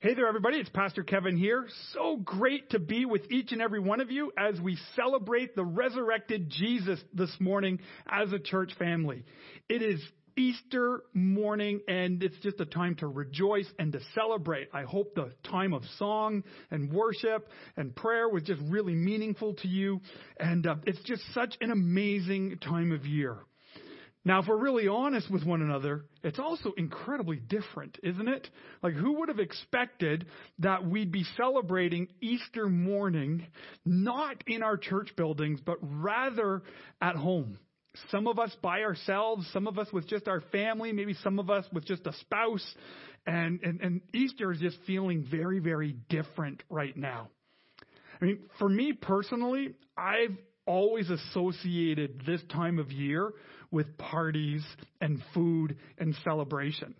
Hey there, everybody. It's Pastor Kevin here. So great to be with each and every one of you as we celebrate the resurrected Jesus this morning as a church family. It is Easter morning, and it's just a time to rejoice and to celebrate. I hope the time of song and worship and prayer was just really meaningful to you. And it's just such an amazing time of year. Now, if we're really honest with one another, it's also incredibly different, isn't it? Like, who would have expected that we'd be celebrating Easter morning, not in our church buildings, but rather at home? Some of us by ourselves, some of us with just our family, maybe some of us with just a spouse. And Easter is just feeling very, very different right now. I mean, for me personally, I've always associated this time of year with parties and food and celebration.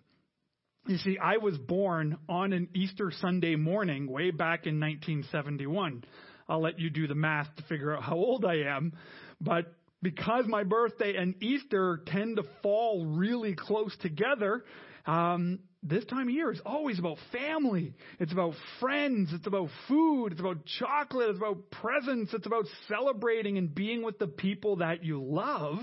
You see, I was born on an Easter Sunday morning way back in 1971. I'll let you do the math to figure out how old I am. But because my birthday and Easter tend to fall really close together, this time of year is always about family. It's about friends. It's about food. It's about chocolate. It's about presents. It's about celebrating and being with the people that you love.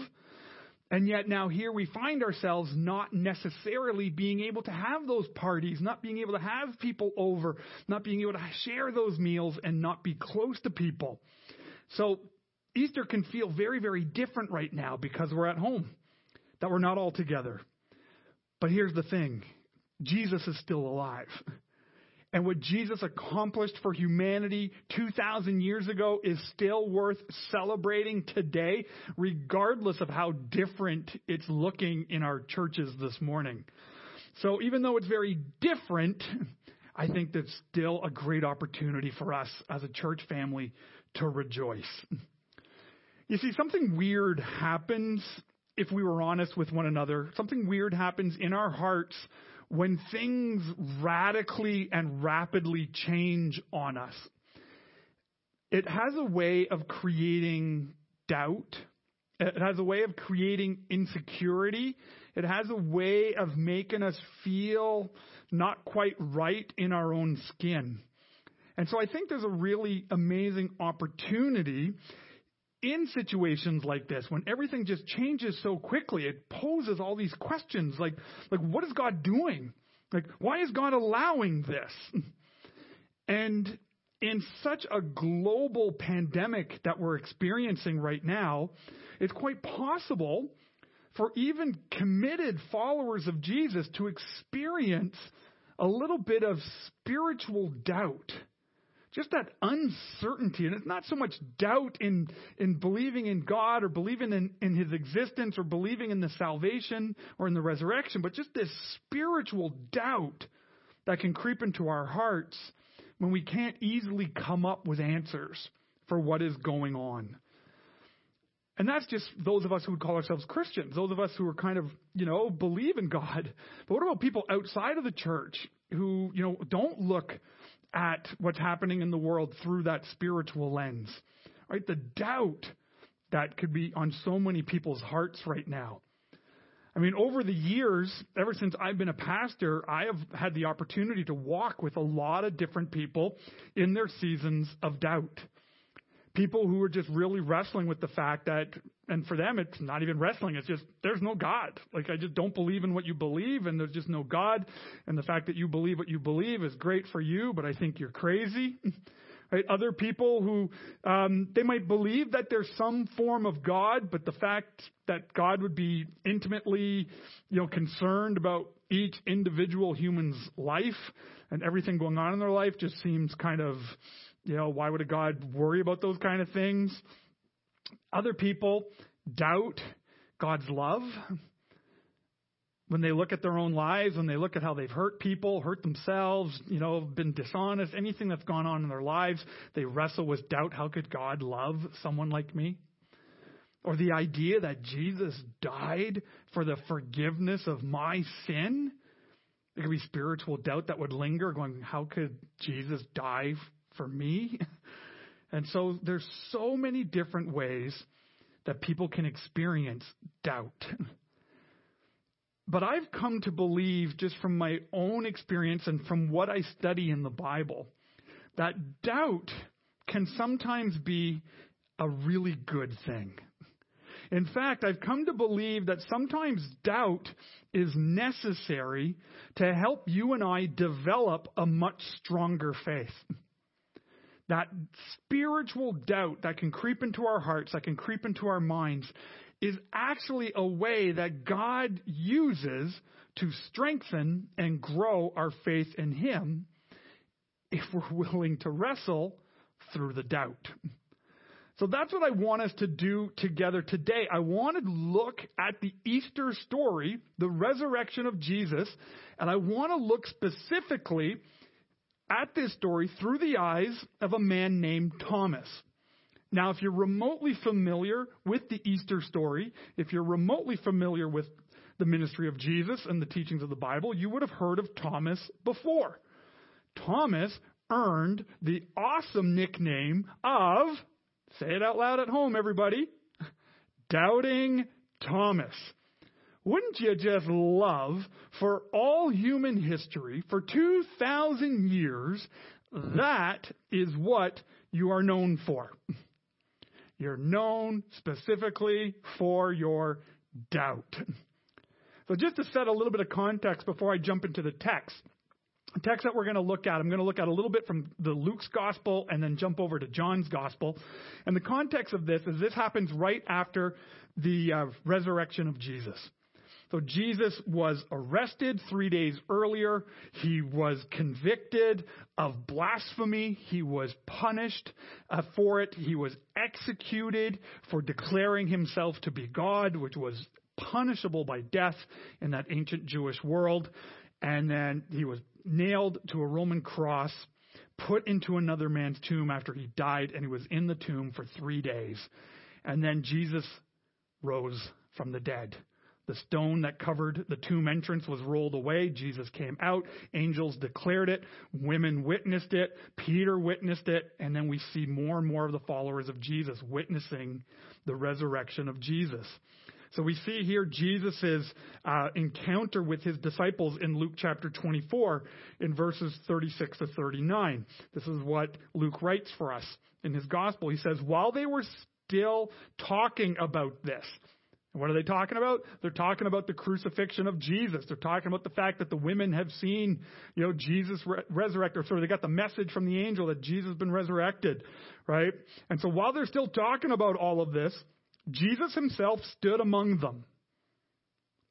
And yet now here we find ourselves not necessarily being able to have those parties, not being able to have people over, not being able to share those meals and not be close to people. So Easter can feel very, very different right now because we're at home, that we're not all together. But here's the thing. Jesus is still alive. And what Jesus accomplished for humanity 2,000 years ago is still worth celebrating today, regardless of how different it's looking in our churches this morning. So even though it's very different, I think that's still a great opportunity for us as a church family to rejoice. You see, something weird happens if we were honest with one another. Something weird happens in our hearts when things radically and rapidly change on us. It has a way of creating doubt. It has a way of creating insecurity. It has a way of making us feel not quite right in our own skin. And so I think there's a really amazing opportunity in situations like this, when everything just changes so quickly, it poses all these questions like what is God doing? Like, why is God allowing this? And in such a global pandemic that we're experiencing right now, it's quite possible for even committed followers of Jesus to experience a little bit of spiritual doubt. Just that uncertainty, and it's not so much doubt in believing in God or believing in his existence or believing in the salvation or in the resurrection, but just this spiritual doubt that can creep into our hearts when we can't easily come up with answers for what is going on. And that's just those of us who would call ourselves Christians, those of us who are kind of, believe in God. But what about people outside of the church who, don't look at what's happening in the world through that spiritual lens, right? The doubt that could be on so many people's hearts right now. I mean, over the years, ever since I've been a pastor, I have had the opportunity to walk with a lot of different people in their seasons of doubt. People who are just really wrestling with the fact that, and for them, it's not even wrestling. It's just, there's no God. Like, I just don't believe in what you believe, and there's just no God. And the fact that you believe what you believe is great for you, but I think you're crazy. Right? Other people who, they might believe that there's some form of God, but the fact that God would be intimately, concerned about each individual human's life and everything going on in their life just seems kind of, why would a God worry about those kind of things? Other people doubt God's love. When they look at their own lives, when they look at how they've hurt people, hurt themselves, been dishonest, anything that's gone on in their lives, they wrestle with doubt. How could God love someone like me? Or the idea that Jesus died for the forgiveness of my sin. There could be spiritual doubt that would linger going, how could Jesus die for me? And so there's so many different ways that people can experience doubt. But I've come to believe, just from my own experience and from what I study in the Bible, that doubt can sometimes be a really good thing. In fact, I've come to believe that sometimes doubt is necessary to help you and I develop a much stronger faith. That spiritual doubt that can creep into our hearts, that can creep into our minds, is actually a way that God uses to strengthen and grow our faith in Him if we're willing to wrestle through the doubt. So that's what I want us to do together today. I want to look at the Easter story, the resurrection of Jesus, and I want to look specifically at this story through the eyes of a man named Thomas. Now, if you're remotely familiar with the Easter story, if you're remotely familiar with the ministry of Jesus and the teachings of the Bible, you would have heard of Thomas before. Thomas earned the awesome nickname of, say it out loud at home, everybody, Doubting Thomas. Wouldn't you just love for all human history, for 2,000 years, that is what you are known for. You're known specifically for your doubt. So just to set a little bit of context before I jump into the text that we're going to look at, I'm going to look at a little bit from the Luke's gospel and then jump over to John's gospel. And the context of this is this happens right after the resurrection of Jesus. So Jesus was arrested 3 days earlier. He was convicted of blasphemy. He was punished for it. He was executed for declaring himself to be God, which was punishable by death in that ancient Jewish world. And then he was nailed to a Roman cross, put into another man's tomb after he died, and he was in the tomb for 3 days. And then Jesus rose from the dead. The stone that covered the tomb entrance was rolled away. Jesus came out. Angels declared it. Women witnessed it. Peter witnessed it. And then we see more and more of the followers of Jesus witnessing the resurrection of Jesus. So we see here Jesus' encounter with his disciples in Luke chapter 24 in verses 36 to 39. This is what Luke writes for us in his gospel. He says, while they were still talking about this, what are they talking about? They're talking about the crucifixion of Jesus. They're talking about the fact that the women have seen, Jesus resurrected. So they got the message from the angel that Jesus has been resurrected, right? And so while they're still talking about all of this, Jesus himself stood among them.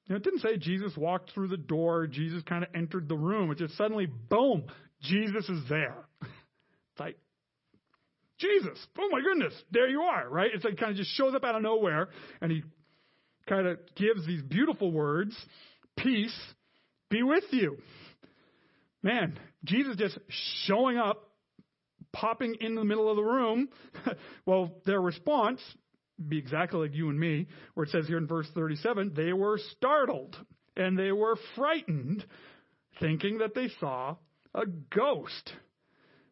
It didn't say Jesus walked through the door. Jesus kind of entered the room. It just suddenly, boom, Jesus is there. It's like, Jesus, oh my goodness, there you are, right? It's like kind of just shows up out of nowhere, and he kind of gives these beautiful words, peace be with you. Man, Jesus just showing up, popping in the middle of the room. Well, their response be exactly like you and me, where it says here in verse 37, they were startled and they were frightened, thinking that they saw a ghost.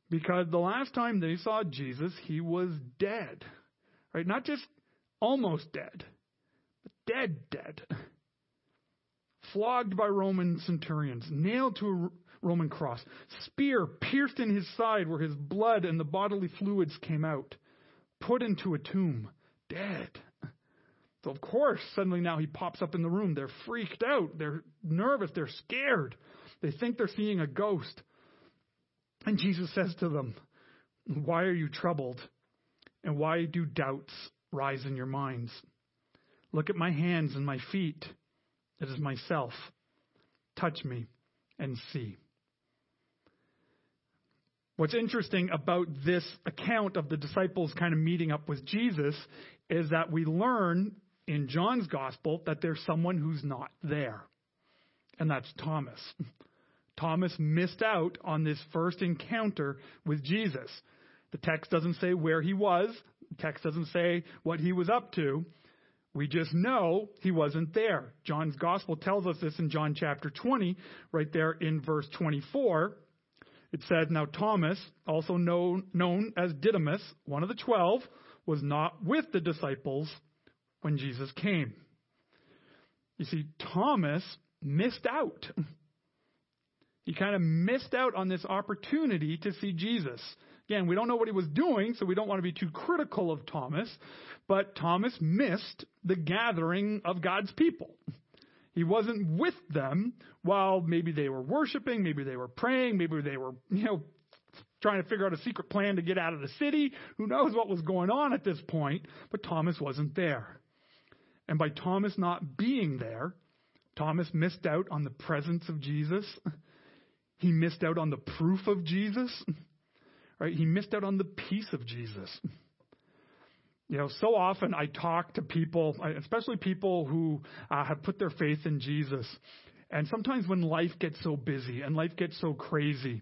Because the last time they saw Jesus, he was dead, right? Not just almost dead. Dead. Flogged by Roman centurions, nailed to a Roman cross, spear pierced in his side where his blood and the bodily fluids came out, put into a tomb, dead. So of course, suddenly now he pops up in the room. They're freaked out. They're nervous. They're scared. They think they're seeing a ghost. And Jesus says to them, why are you troubled? And why do doubts rise in your minds? Look at my hands and my feet. It is myself. Touch me and see. What's interesting about this account of the disciples kind of meeting up with Jesus is that we learn in John's gospel that there's someone who's not there. And that's Thomas. Thomas missed out on this first encounter with Jesus. The text doesn't say where he was. The text doesn't say what he was up to. We just know he wasn't there. John's gospel tells us this in John chapter 20, right there in verse 24. It says, now Thomas, also known as Didymus, one of the 12, was not with the disciples when Jesus came. You see, Thomas missed out. He kind of missed out on this opportunity to see Jesus. Again, we don't know what he was doing, so we don't want to be too critical of Thomas, but Thomas missed the gathering of God's people. He wasn't with them while maybe they were worshiping, maybe they were praying, maybe they were, trying to figure out a secret plan to get out of the city. Who knows what was going on at this point, but Thomas wasn't there. And by Thomas not being there, Thomas missed out on the presence of Jesus. He missed out on the proof of Jesus. Right? He missed out on the peace of Jesus. So often I talk to people, especially people who have put their faith in Jesus. And sometimes when life gets so busy and life gets so crazy,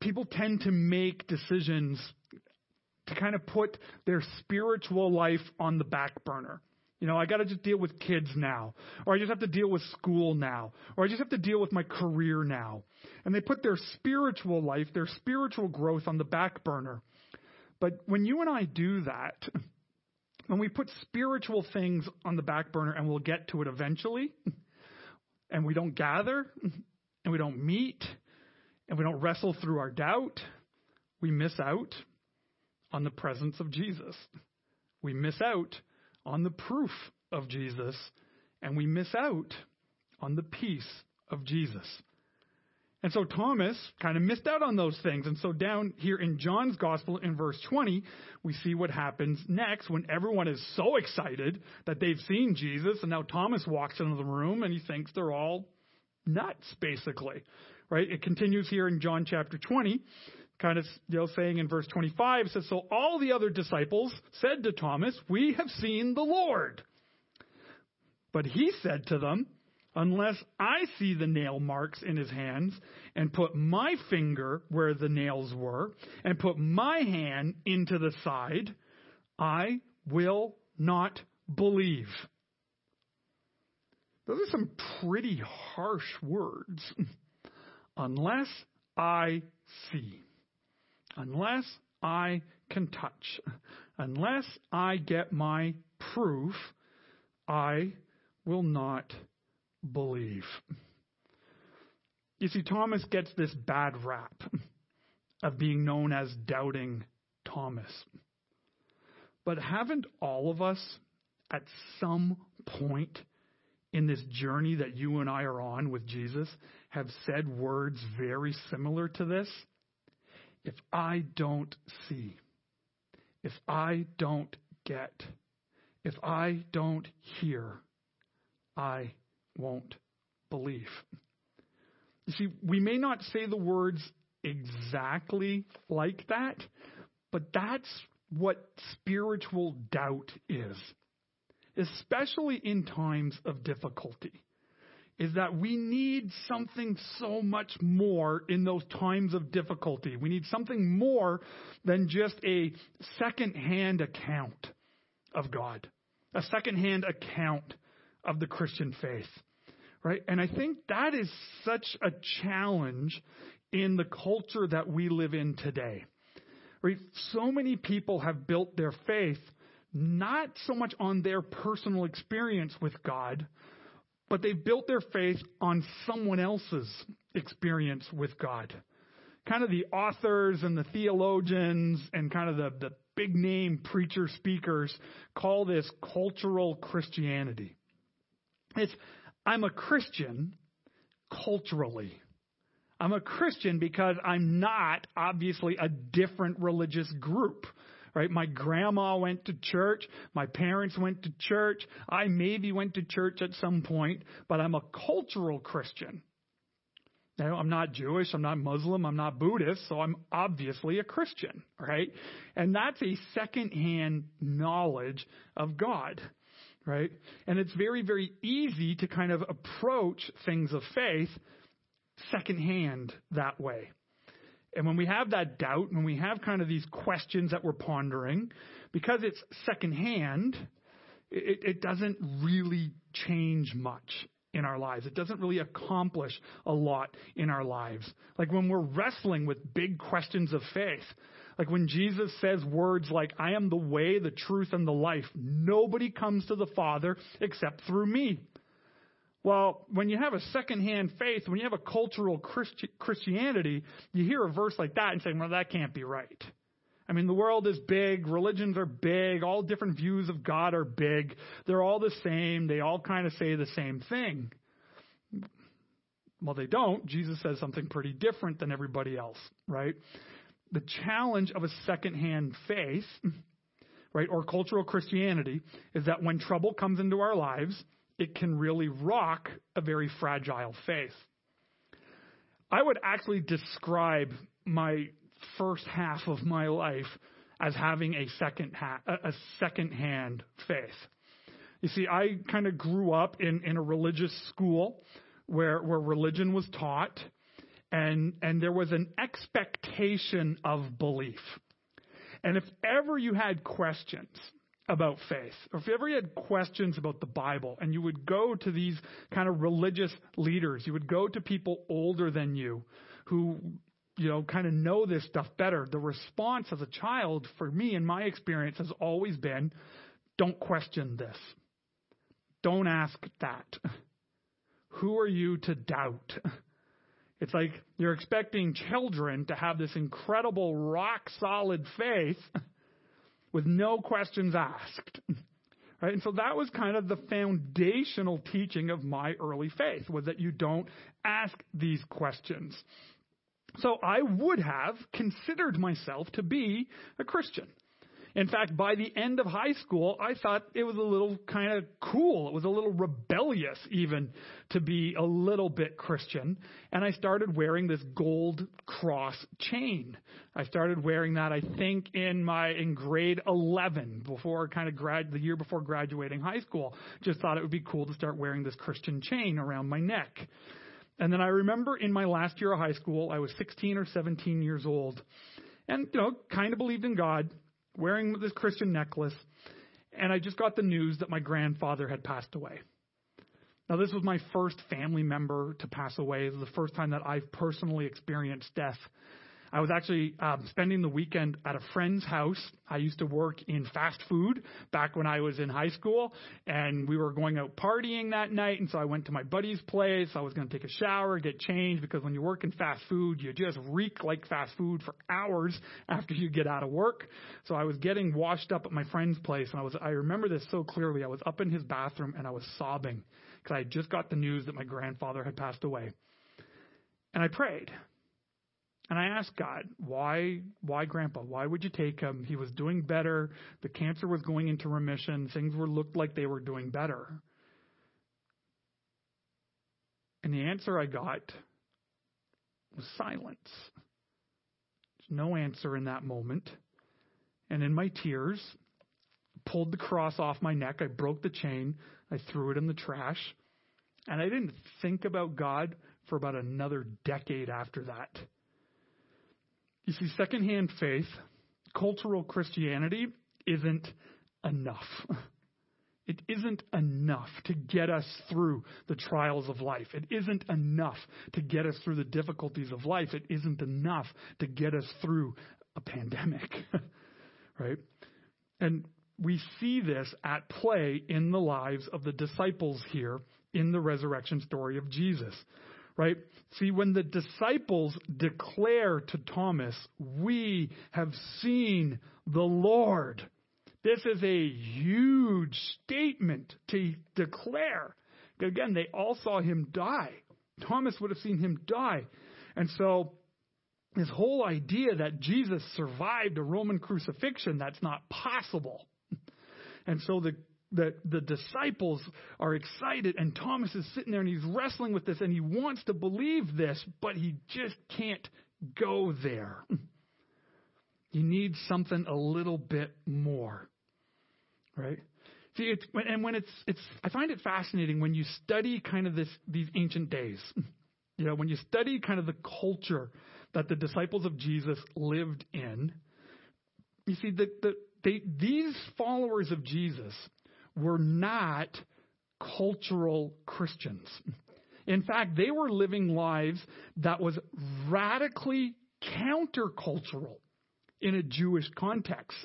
people tend to make decisions to kind of put their spiritual life on the back burner. I got to just deal with kids now, or I just have to deal with school now, or I just have to deal with my career now. And they put their spiritual life, their spiritual growth on the back burner. But when you and I do that, when we put spiritual things on the back burner, and we'll get to it eventually, and we don't gather, and we don't meet, and we don't wrestle through our doubt, we miss out on the presence of Jesus. We miss out on the proof of Jesus, and we miss out on the peace of Jesus. And so Thomas kind of missed out on those things. And so down here in John's gospel in verse 20, we see what happens next when everyone is so excited that they've seen Jesus. And now Thomas walks into the room and he thinks they're all nuts, basically, right? It continues here in John chapter 20. Kind of saying in verse 25, it says, "So all the other disciples said to Thomas, 'We have seen the Lord.' But he said to them, 'Unless I see the nail marks in his hands and put my finger where the nails were and put my hand into the side, I will not believe.'" Those are some pretty harsh words. Unless I see. Unless I can touch, unless I get my proof, I will not believe. You see, Thomas gets this bad rap of being known as doubting Thomas. But haven't all of us at some point in this journey that you and I are on with Jesus have said words very similar to this? If I don't see, if I don't get, if I don't hear, I won't believe. You see, we may not say the words exactly like that, but that's what spiritual doubt is, especially in times of difficulty. Is that we need something so much more in those times of difficulty. We need something more than just a second-hand account of God, a second-hand account of the Christian faith, right? And I think that is such a challenge in the culture that we live in today, right? So many people have built their faith not so much on their personal experience with God, but they've built their faith on someone else's experience with God. Kind of the authors and the theologians and kind of the big name preacher speakers call this cultural Christianity. It's, I'm a Christian culturally. I'm a Christian because I'm not obviously a different religious group. Right? My grandma went to church. My parents went to church. I maybe went to church at some point, but I'm a cultural Christian. Now, I'm not Jewish. I'm not Muslim. I'm not Buddhist. So I'm obviously a Christian, right? And that's a secondhand knowledge of God, right? And it's very, very easy to kind of approach things of faith secondhand that way. And when we have that doubt, when we have kind of these questions that we're pondering, because it's secondhand, it doesn't really change much in our lives. It doesn't really accomplish a lot in our lives. Like when we're wrestling with big questions of faith, like when Jesus says words like, "I am the way, the truth, and the life. Nobody comes to the Father except through me." Well, when you have a secondhand faith, when you have a cultural Christianity, you hear a verse like that and say, well, that can't be right. I mean, the world is big. Religions are big. All different views of God are big. They're all the same. They all kind of say the same thing. Well, they don't. Jesus says something pretty different than everybody else, right? The challenge of a secondhand faith, right, or cultural Christianity is that when trouble comes into our lives, it can really rock a very fragile faith. I would actually describe my first half of my life as having a secondhand faith. You see, I kind of grew up in a religious school where religion was taught, and there was an expectation of belief. And if ever you had questions about faith, or if ever you had questions about the Bible, and you would go to these kind of religious leaders, you would go to people older than you who, you know, kind of know this stuff better, the response as a child for me, in my experience, has always been, don't question this. Don't ask that. Who are you to doubt? It's like you're expecting children to have this incredible rock-solid faith with no questions asked, right? And so that was kind of the foundational teaching of my early faith, was that you don't ask these questions. So I would have considered myself to be a Christian. In fact, by the end of high school, I thought it was a little kind of cool. It was a little rebellious even to be a little bit Christian. And I started wearing this gold cross chain. I started wearing that, I think, in grade 11, before kind of the year before graduating high school. Just thought it would be cool to start wearing this Christian chain around my neck. And then I remember in my last year of high school, I was 16 or 17 years old and, you know, kind of believed in God, wearing this Christian necklace, and I just got the news that my grandfather had passed away. Now, this was my first family member to pass away. It was the first time that I've personally experienced death. I was actually spending the weekend at a friend's house. I used to work in fast food back when I was in high school, and we were going out partying that night, and so I went to my buddy's place. I was going to take a shower, get changed, because when you work in fast food, you just reek like fast food for hours after you get out of work. So I was getting washed up at my friend's place, and I remember this so clearly. I was up in his bathroom, and I was sobbing because I had just got the news that my grandfather had passed away. And I prayed. And I asked God, why Grandpa? Why would you take him? He was doing better. The cancer was going into remission. Things looked like they were doing better. And the answer I got was silence. There's no answer in that moment. And in my tears, I pulled the cross off my neck. I broke the chain. I threw it in the trash. And I didn't think about God for about another decade after that. You see, secondhand faith, cultural Christianity, isn't enough. It isn't enough to get us through the trials of life. It isn't enough to get us through the difficulties of life. It isn't enough to get us through a pandemic, right? And we see this at play in the lives of the disciples here in the resurrection story of Jesus. Right? See, when the disciples declare to Thomas, we have seen the Lord. This is a huge statement to declare. Again, they all saw him die. Thomas would have seen him die. And so this whole idea that Jesus survived a Roman crucifixion, that's not possible. And so the disciples are excited, and Thomas is sitting there and he's wrestling with this, and he wants to believe this, but he just can't go there. He needs something a little bit more, right? See, I find it fascinating when you study kind of these ancient days, you know, when you study kind of the culture that the disciples of Jesus lived in. You see, these followers of Jesus were not cultural Christians. In fact, they were living lives that was radically countercultural in a Jewish context.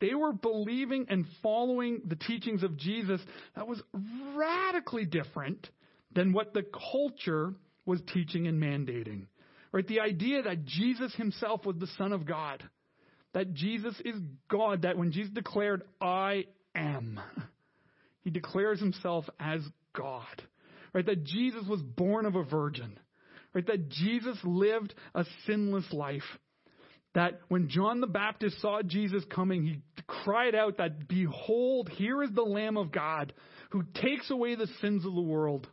They were believing and following the teachings of Jesus that was radically different than what the culture was teaching and mandating. Right? The idea that Jesus himself was the Son of God, that Jesus is God, that when Jesus declared, I am, he declares himself as God. Right? That Jesus was born of a virgin. Right? That Jesus lived a sinless life. That when John the Baptist saw Jesus coming, he cried out that, behold, here is the Lamb of God who takes away the sins of the world.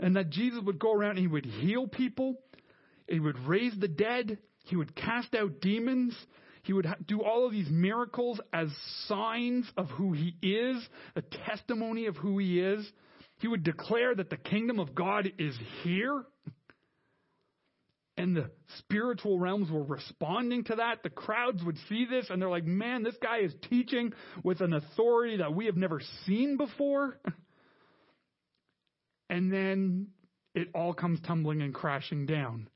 And that Jesus would go around and he would heal people. He would raise the dead. He would cast out demons. He would do all of these miracles as signs of who he is, a testimony of who he is. He would declare that the kingdom of God is here. And the spiritual realms were responding to that. The crowds would see this and they're like, man, this guy is teaching with an authority that we have never seen before. And then it all comes tumbling and crashing down.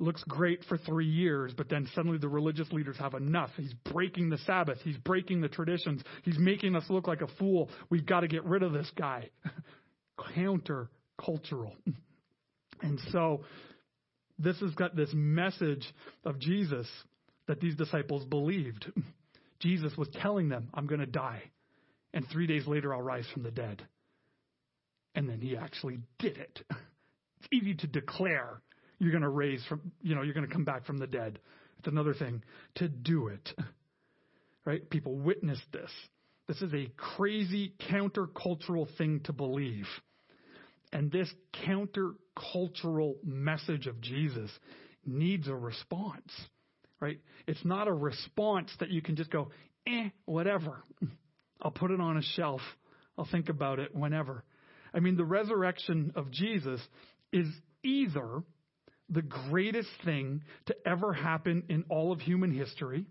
It looks great for 3 years, but then suddenly the religious leaders have enough. He's breaking the Sabbath. He's breaking the traditions. He's making us look like a fool. We've got to get rid of this guy. Counter-cultural. And so this has got this message of Jesus that these disciples believed. Jesus was telling them, I'm going to die, and 3 days later I'll rise from the dead. And then he actually did it. It's easy to declare you're going to you're going to come back from the dead. It's another thing to do it, right? People witnessed this. This is a crazy countercultural thing to believe. And this countercultural message of Jesus needs a response, right? It's not a response that you can just go, whatever. I'll put it on a shelf. I'll think about it whenever. I mean, the resurrection of Jesus is either the greatest thing to ever happen in all of human history,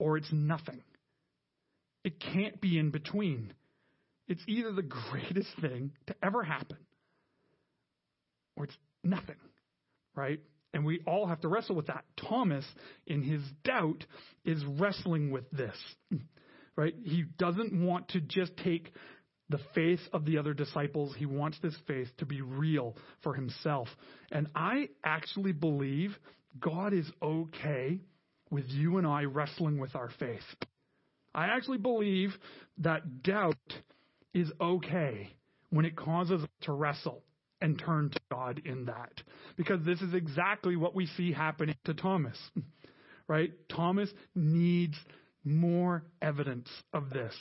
or it's nothing. It can't be in between. It's either the greatest thing to ever happen, or it's nothing, right? And we all have to wrestle with that. Thomas, in his doubt, is wrestling with this, right? He doesn't want to just take the faith of the other disciples. He wants this faith to be real for himself. And I actually believe God is okay with you and I wrestling with our faith. I actually believe that doubt is okay when it causes us to wrestle and turn to God in that. Because this is exactly what we see happening to Thomas, right? Thomas needs more evidence of this.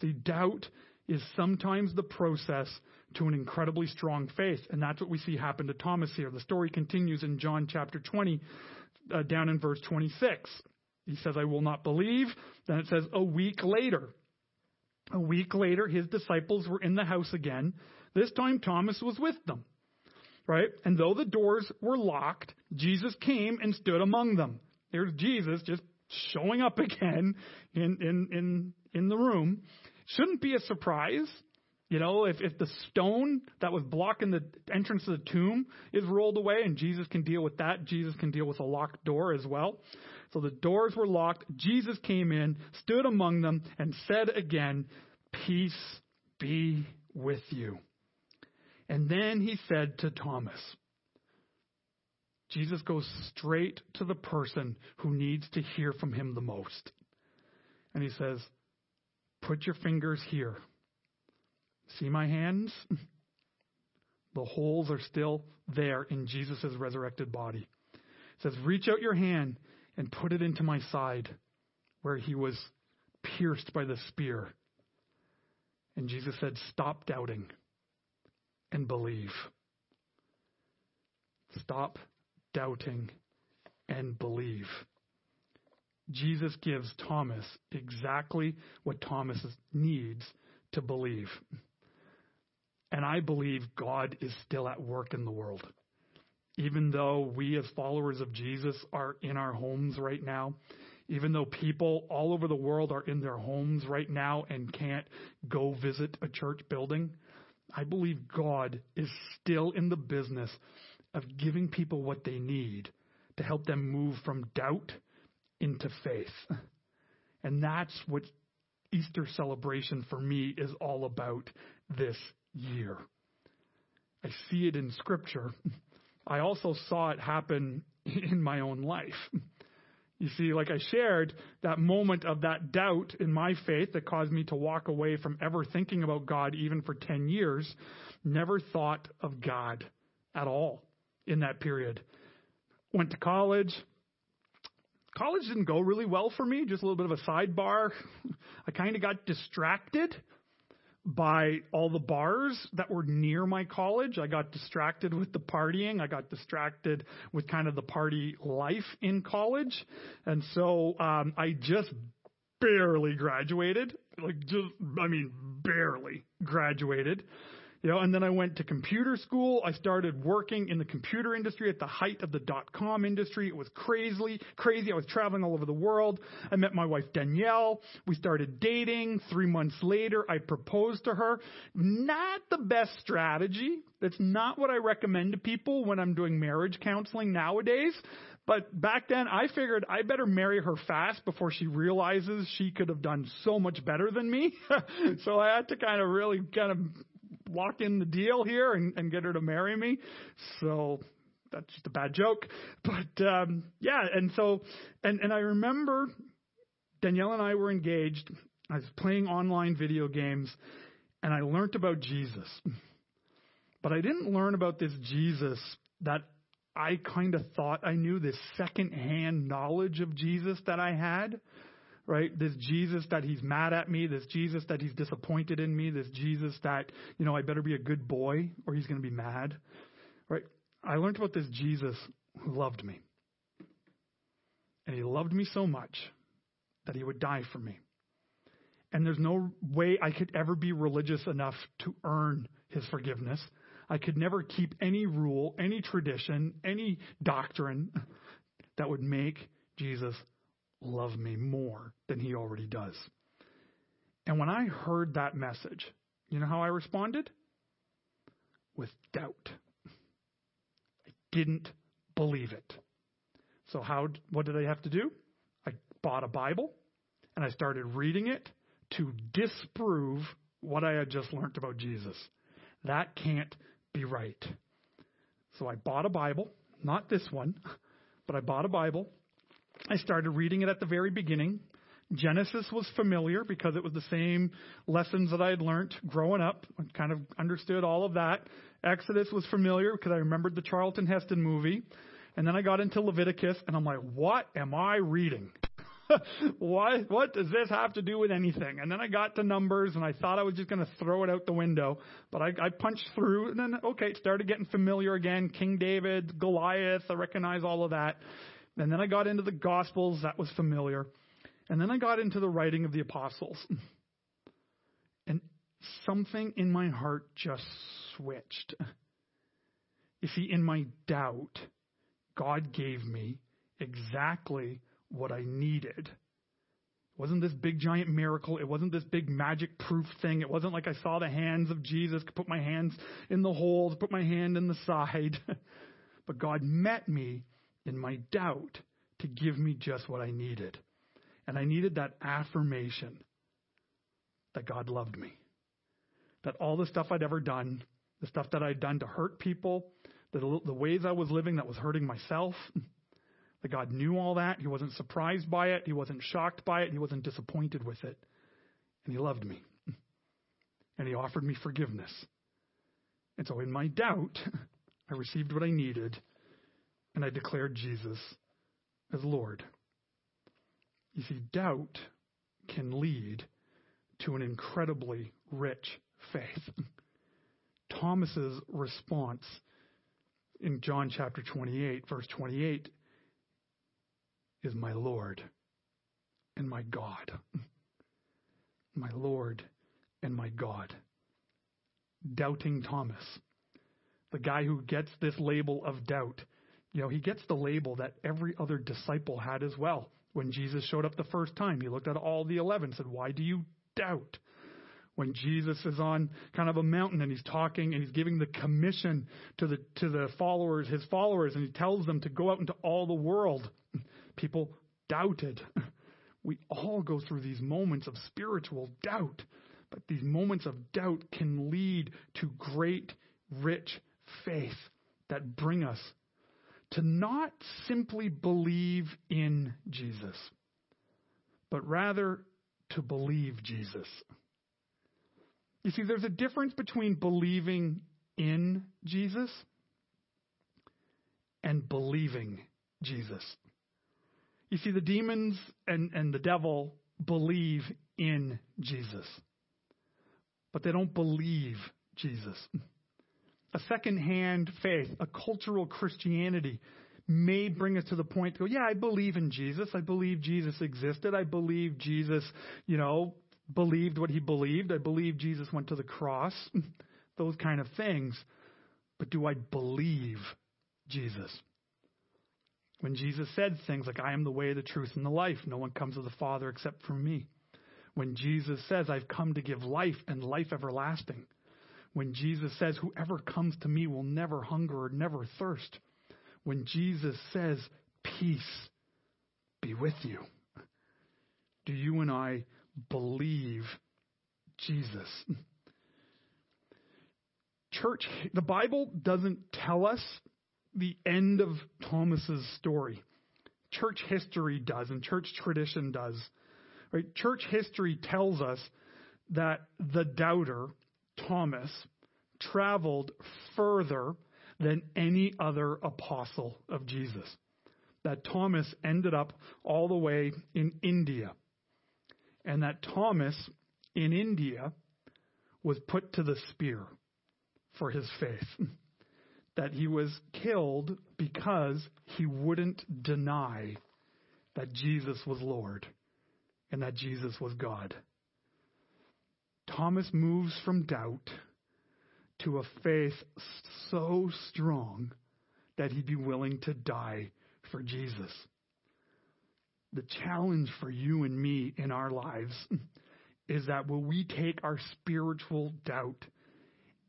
The doubt is sometimes the process to an incredibly strong faith. And that's what we see happen to Thomas here. The story continues in John chapter 20, down in verse 26. He says, I will not believe. Then it says, a week later, his disciples were in the house again. This time Thomas was with them, right? And though the doors were locked, Jesus came and stood among them. There's Jesus just showing up again in the room. Shouldn't be a surprise, you know, if the stone that was blocking the entrance to the tomb is rolled away, and Jesus can deal with that. Jesus can deal with a locked door as well. So the doors were locked. Jesus came in, stood among them, and said again, peace be with you. And then he said to Thomas, Jesus goes straight to the person who needs to hear from him the most. And he says, put your fingers here. See my hands? The holes are still there in Jesus' resurrected body. It says, reach out your hand and put it into my side where he was pierced by the spear. And Jesus said, stop doubting and believe. Stop doubting and believe. Jesus gives Thomas exactly what Thomas needs to believe. And I believe God is still at work in the world. Even though we as followers of Jesus are in our homes right now, even though people all over the world are in their homes right now and can't go visit a church building, I believe God is still in the business of giving people what they need to help them move from doubt into faith. And that's what's Easter celebration for me is all about this year. I see it in Scripture. I also saw it happen in my own life. You see, like I shared, that moment of that doubt in my faith that caused me to walk away from ever thinking about God, even for 10 years, never thought of God at all in that period. Went to college. College didn't go really well for me, just a little bit of a sidebar. I kind of got distracted by all the bars that were near my college. I got distracted with the partying. I got distracted with kind of the party life in college. And so I just barely graduated. Barely graduated. You know, and then I went to computer school. I started working in the computer industry at the height of the .com industry. It was crazy. I was traveling all over the world. I met my wife, Danielle. We started dating. 3 months later, I proposed to her. Not the best strategy. That's not what I recommend to people when I'm doing marriage counseling nowadays. But back then, I figured I better marry her fast before she realizes she could have done so much better than me. So I had to kind of lock in the deal here and get her to marry me. So that's just a bad joke. But and I remember Danielle and I were engaged. I was playing online video games and I learned about Jesus. But I didn't learn about this Jesus that I kind of thought I knew, this secondhand knowledge of Jesus that I had. Right? This Jesus that he's mad at me, this Jesus that he's disappointed in me, this Jesus that, you know, I better be a good boy or he's going to be mad. Right? I learned about this Jesus who loved me. And he loved me so much that he would die for me. And there's no way I could ever be religious enough to earn his forgiveness. I could never keep any rule, any tradition, any doctrine that would make Jesus love me more than he already does. And when I heard that message, you know how I responded? With doubt. I didn't believe it. So what did I have to do? I bought a Bible and I started reading it to disprove what I had just learned about Jesus. That can't be right. So I bought a Bible, not this one, but I bought a Bible. I started reading it at the very beginning. Genesis was familiar because it was the same lessons that I had learned growing up. I kind of understood all of that. Exodus was familiar because I remembered the Charlton Heston movie. And then I got into Leviticus, and I'm like, what am I reading? What does this have to do with anything? And then I got to Numbers, and I thought I was just going to throw it out the window. But I punched through, and then, it started getting familiar again. King David, Goliath, I recognize all of that. And then I got into the Gospels. That was familiar. And then I got into the writing of the apostles. And something in my heart just switched. You see, in my doubt, God gave me exactly what I needed. It wasn't this big giant miracle. It wasn't this big magic proof thing. It wasn't like I saw the hands of Jesus, could put my hands in the holes, put my hand in the side. But God met me in my doubt to give me just what I needed. And I needed that affirmation that God loved me, that all the stuff I'd ever done, the stuff that I'd done to hurt people, the ways I was living that was hurting myself, that God knew all that. He wasn't surprised by it. He wasn't shocked by it. He wasn't disappointed with it. And he loved me. And he offered me forgiveness. And so in my doubt, I received what I needed. And I declared Jesus as Lord. You see, doubt can lead to an incredibly rich faith. Thomas's response in John chapter 28, verse 28, is my Lord and my God. My Lord and my God. Doubting Thomas, the guy who gets this label of doubt. You know, he gets the label that every other disciple had as well. When Jesus showed up the first time, he looked at all the 11 and said, why do you doubt? When Jesus is on kind of a mountain and he's talking and he's giving the commission to the followers, his followers, and he tells them to go out into all the world, people doubted We all go through these moments of spiritual doubt, but these moments of doubt can lead to great, rich faith that bring us to not simply believe in Jesus, but rather to believe Jesus. You see, there's a difference between believing in Jesus and believing Jesus. You see, the demons and the devil believe in Jesus, but they don't believe Jesus. A second-hand faith, a cultural Christianity may bring us to the point to go, yeah, I believe in Jesus. I believe Jesus existed. I believe Jesus, believed what he believed. I believe Jesus went to the cross, those kind of things. But do I believe Jesus? When Jesus said things like, I am the way, the truth, and the life. No one comes to the Father except for me. When Jesus says, I've come to give life and life everlasting. When Jesus says, whoever comes to me will never hunger or never thirst. When Jesus says, peace be with you. Do you and I believe Jesus? Church, the Bible doesn't tell us the end of Thomas's story. Church history does, and church tradition does. Right? Church history tells us that the doubter, Thomas, traveled further than any other apostle of Jesus. That Thomas ended up all the way in India. And that Thomas in India was put to the spear for his faith. That he was killed because he wouldn't deny that Jesus was Lord and that Jesus was God. Thomas moves from doubt to a faith so strong that he'd be willing to die for Jesus. The challenge for you and me in our lives is that will we take our spiritual doubt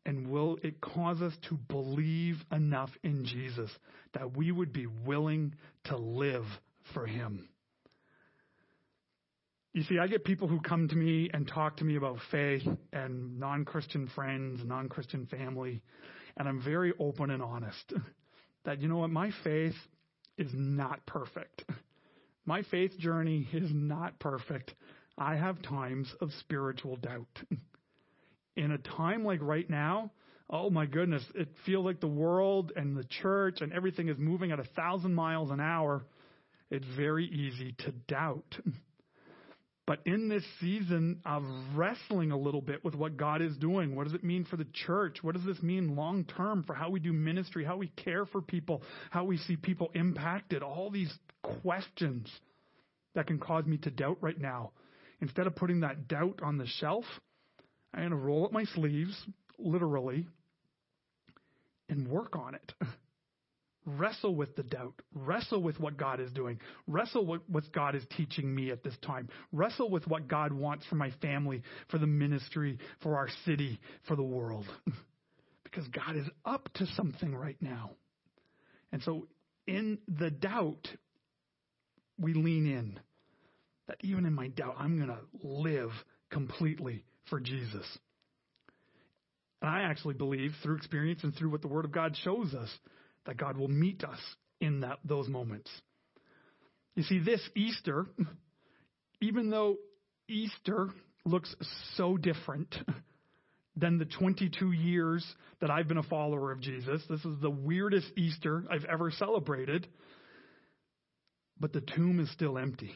and will it cause us to believe enough in Jesus that we would be willing to live for him? You see, I get people who come to me and talk to me about faith and non-Christian friends, non-Christian family, and I'm very open and honest that, you know what, my faith is not perfect. My faith journey is not perfect. I have times of spiritual doubt. In a time like right now, oh my goodness, it feels like the world and the church and everything is moving at 1,000 miles an hour. It's very easy to doubt. But in this season of wrestling a little bit with what God is doing, what does it mean for the church? What does this mean long term for how we do ministry, how we care for people, how we see people impacted? All these questions that can cause me to doubt right now. Instead of putting that doubt on the shelf, I'm going to roll up my sleeves, literally, and work on it. Wrestle with the doubt. Wrestle with what God is doing. Wrestle with what God is teaching me at this time. Wrestle with what God wants for my family, for the ministry, for our city, for the world. Because God is up to something right now. And so in the doubt, we lean in. That even in my doubt, I'm going to live completely for Jesus. And I actually believe through experience and through what the Word of God shows us that God will meet us in those moments. You see, this Easter, even though Easter looks so different than the 22 years that I've been a follower of Jesus, this is the weirdest Easter I've ever celebrated, but the tomb is still empty.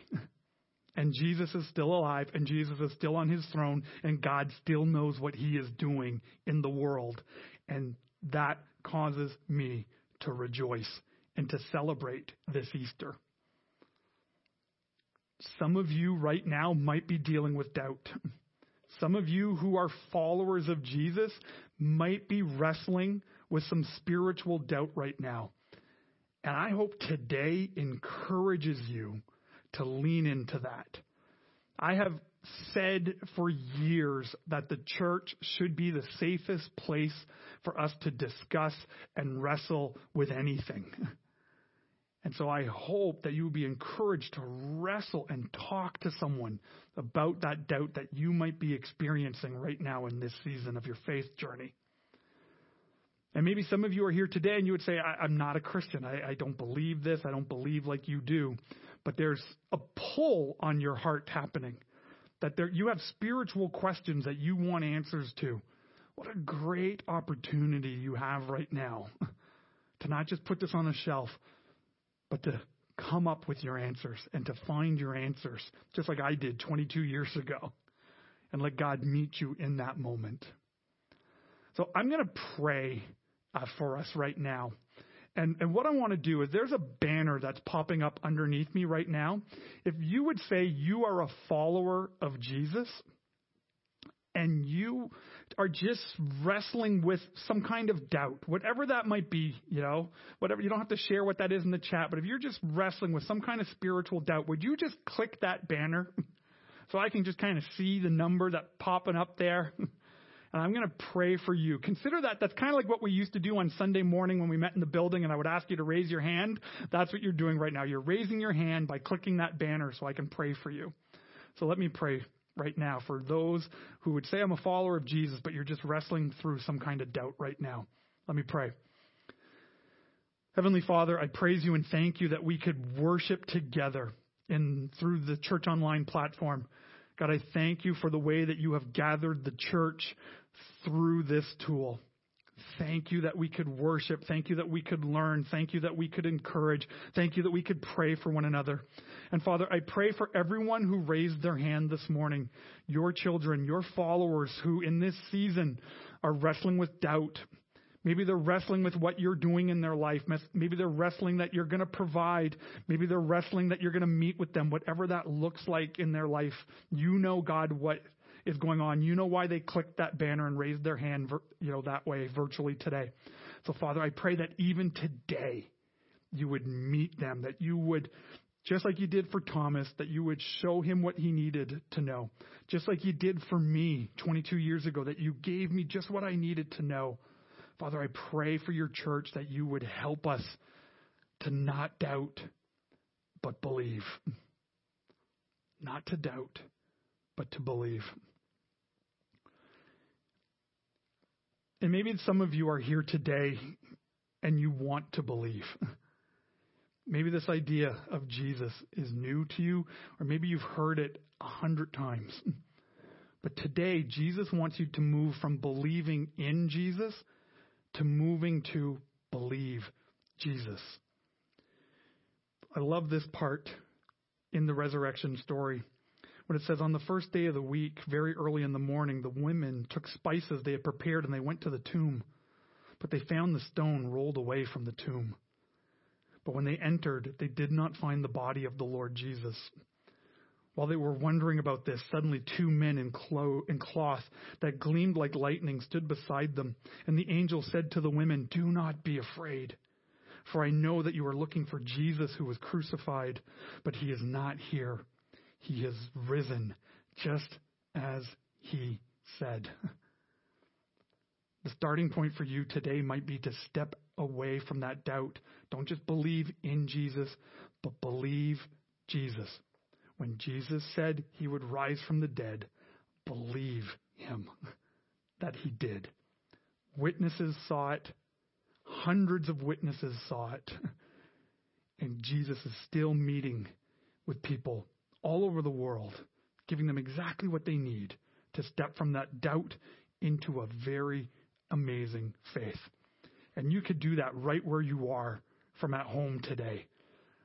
And Jesus is still alive, and Jesus is still on his throne, and God still knows what he is doing in the world. And that causes me to rejoice and to celebrate this Easter. Some of you right now might be dealing with doubt. Some of you who are followers of Jesus might be wrestling with some spiritual doubt right now. And I hope today encourages you to lean into that. I have said for years that the church should be the safest place for us to discuss and wrestle with anything. And so I hope that you will be encouraged to wrestle and talk to someone about that doubt that you might be experiencing right now in this season of your faith journey. And maybe some of you are here today and you would say, I'm not a Christian. I don't believe this. I don't believe like you do. But there's a pull on your heart happening, that you have spiritual questions that you want answers to. What a great opportunity you have right now to not just put this on a shelf, but to come up with your answers and to find your answers, just like I did 22 years ago, and let God meet you in that moment. So I'm going to pray for us right now. And what I want to do is, there's a banner that's popping up underneath me right now. If you would say you are a follower of Jesus and you are just wrestling with some kind of doubt, whatever that might be, whatever, you don't have to share what that is in the chat, but if you're just wrestling with some kind of spiritual doubt, would you just click that banner so I can just kind of see the number that's popping up there? And I'm going to pray for you. Consider that. That's kind of like what we used to do on Sunday morning when we met in the building and I would ask you to raise your hand. That's what you're doing right now. You're raising your hand by clicking that banner so I can pray for you. So let me pray right now for those who would say I'm a follower of Jesus, but you're just wrestling through some kind of doubt right now. Let me pray. Heavenly Father, I praise you and thank you that we could worship together through the Church Online platform. God, I thank you for the way that you have gathered the church through this tool. Thank you that we could worship. Thank you that we could learn. Thank you that we could encourage. Thank you that we could pray for one another. And Father, I pray for everyone who raised their hand this morning, your children, your followers who in this season are wrestling with doubt. Maybe they're wrestling with what you're doing in their life. Maybe they're wrestling that you're going to provide. Maybe they're wrestling that you're going to meet with them, whatever that looks like in their life. You know, God, what is going on. You know why they clicked that banner and raised their hand, that way virtually today. So, Father, I pray that even today you would meet them, that you would, just like you did for Thomas, that you would show him what he needed to know. Just like you did for me 22 years ago, that you gave me just what I needed to know. Father, I pray for your church that you would help us to not doubt, but believe. Not to doubt, but to believe. And maybe some of you are here today and you want to believe. Maybe this idea of Jesus is new to you, or maybe you've heard it 100 times. But today, Jesus wants you to move from believing in Jesus to moving to believe Jesus. I love this part in the resurrection story when it says, on the first day of the week, very early in the morning, the women took spices they had prepared and they went to the tomb, but they found the stone rolled away from the tomb. But when they entered, they did not find the body of the Lord Jesus. While they were wondering about this, suddenly 2 men in cloth that gleamed like lightning stood beside them. And the angel said to the women, "Do not be afraid, for I know that you are looking for Jesus who was crucified, but he is not here. He is risen, just as he said." The starting point for you today might be to step away from that doubt. Don't just believe in Jesus, but believe Jesus. When Jesus said he would rise from the dead, believe him that he did. Witnesses saw it. Hundreds of witnesses saw it. And Jesus is still meeting with people all over the world, giving them exactly what they need to step from that doubt into a very amazing faith. And you could do that right where you are from at home today.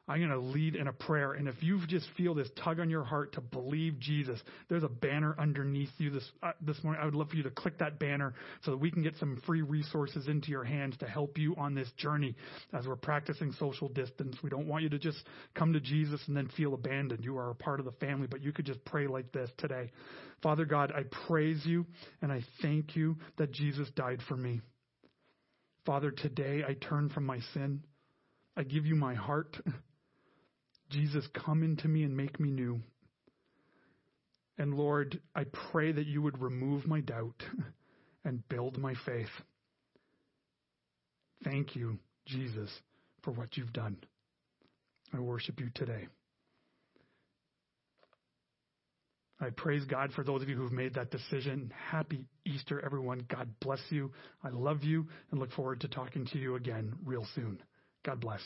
I'm going to lead in a prayer. And if you just feel this tug on your heart to believe Jesus, there's a banner underneath you this morning. I would love for you to click that banner so that we can get some free resources into your hands to help you on this journey as we're practicing social distance. We don't want you to just come to Jesus and then feel abandoned. You are a part of the family, but you could just pray like this today. Father God, I praise you and I thank you that Jesus died for me. Father, today I turn from my sin. I give you my heart. Jesus, come into me and make me new. And Lord, I pray that you would remove my doubt and build my faith. Thank you, Jesus, for what you've done. I worship you today. I praise God for those of you who've made that decision. Happy Easter, everyone. God bless you. I love you and look forward to talking to you again real soon. God bless.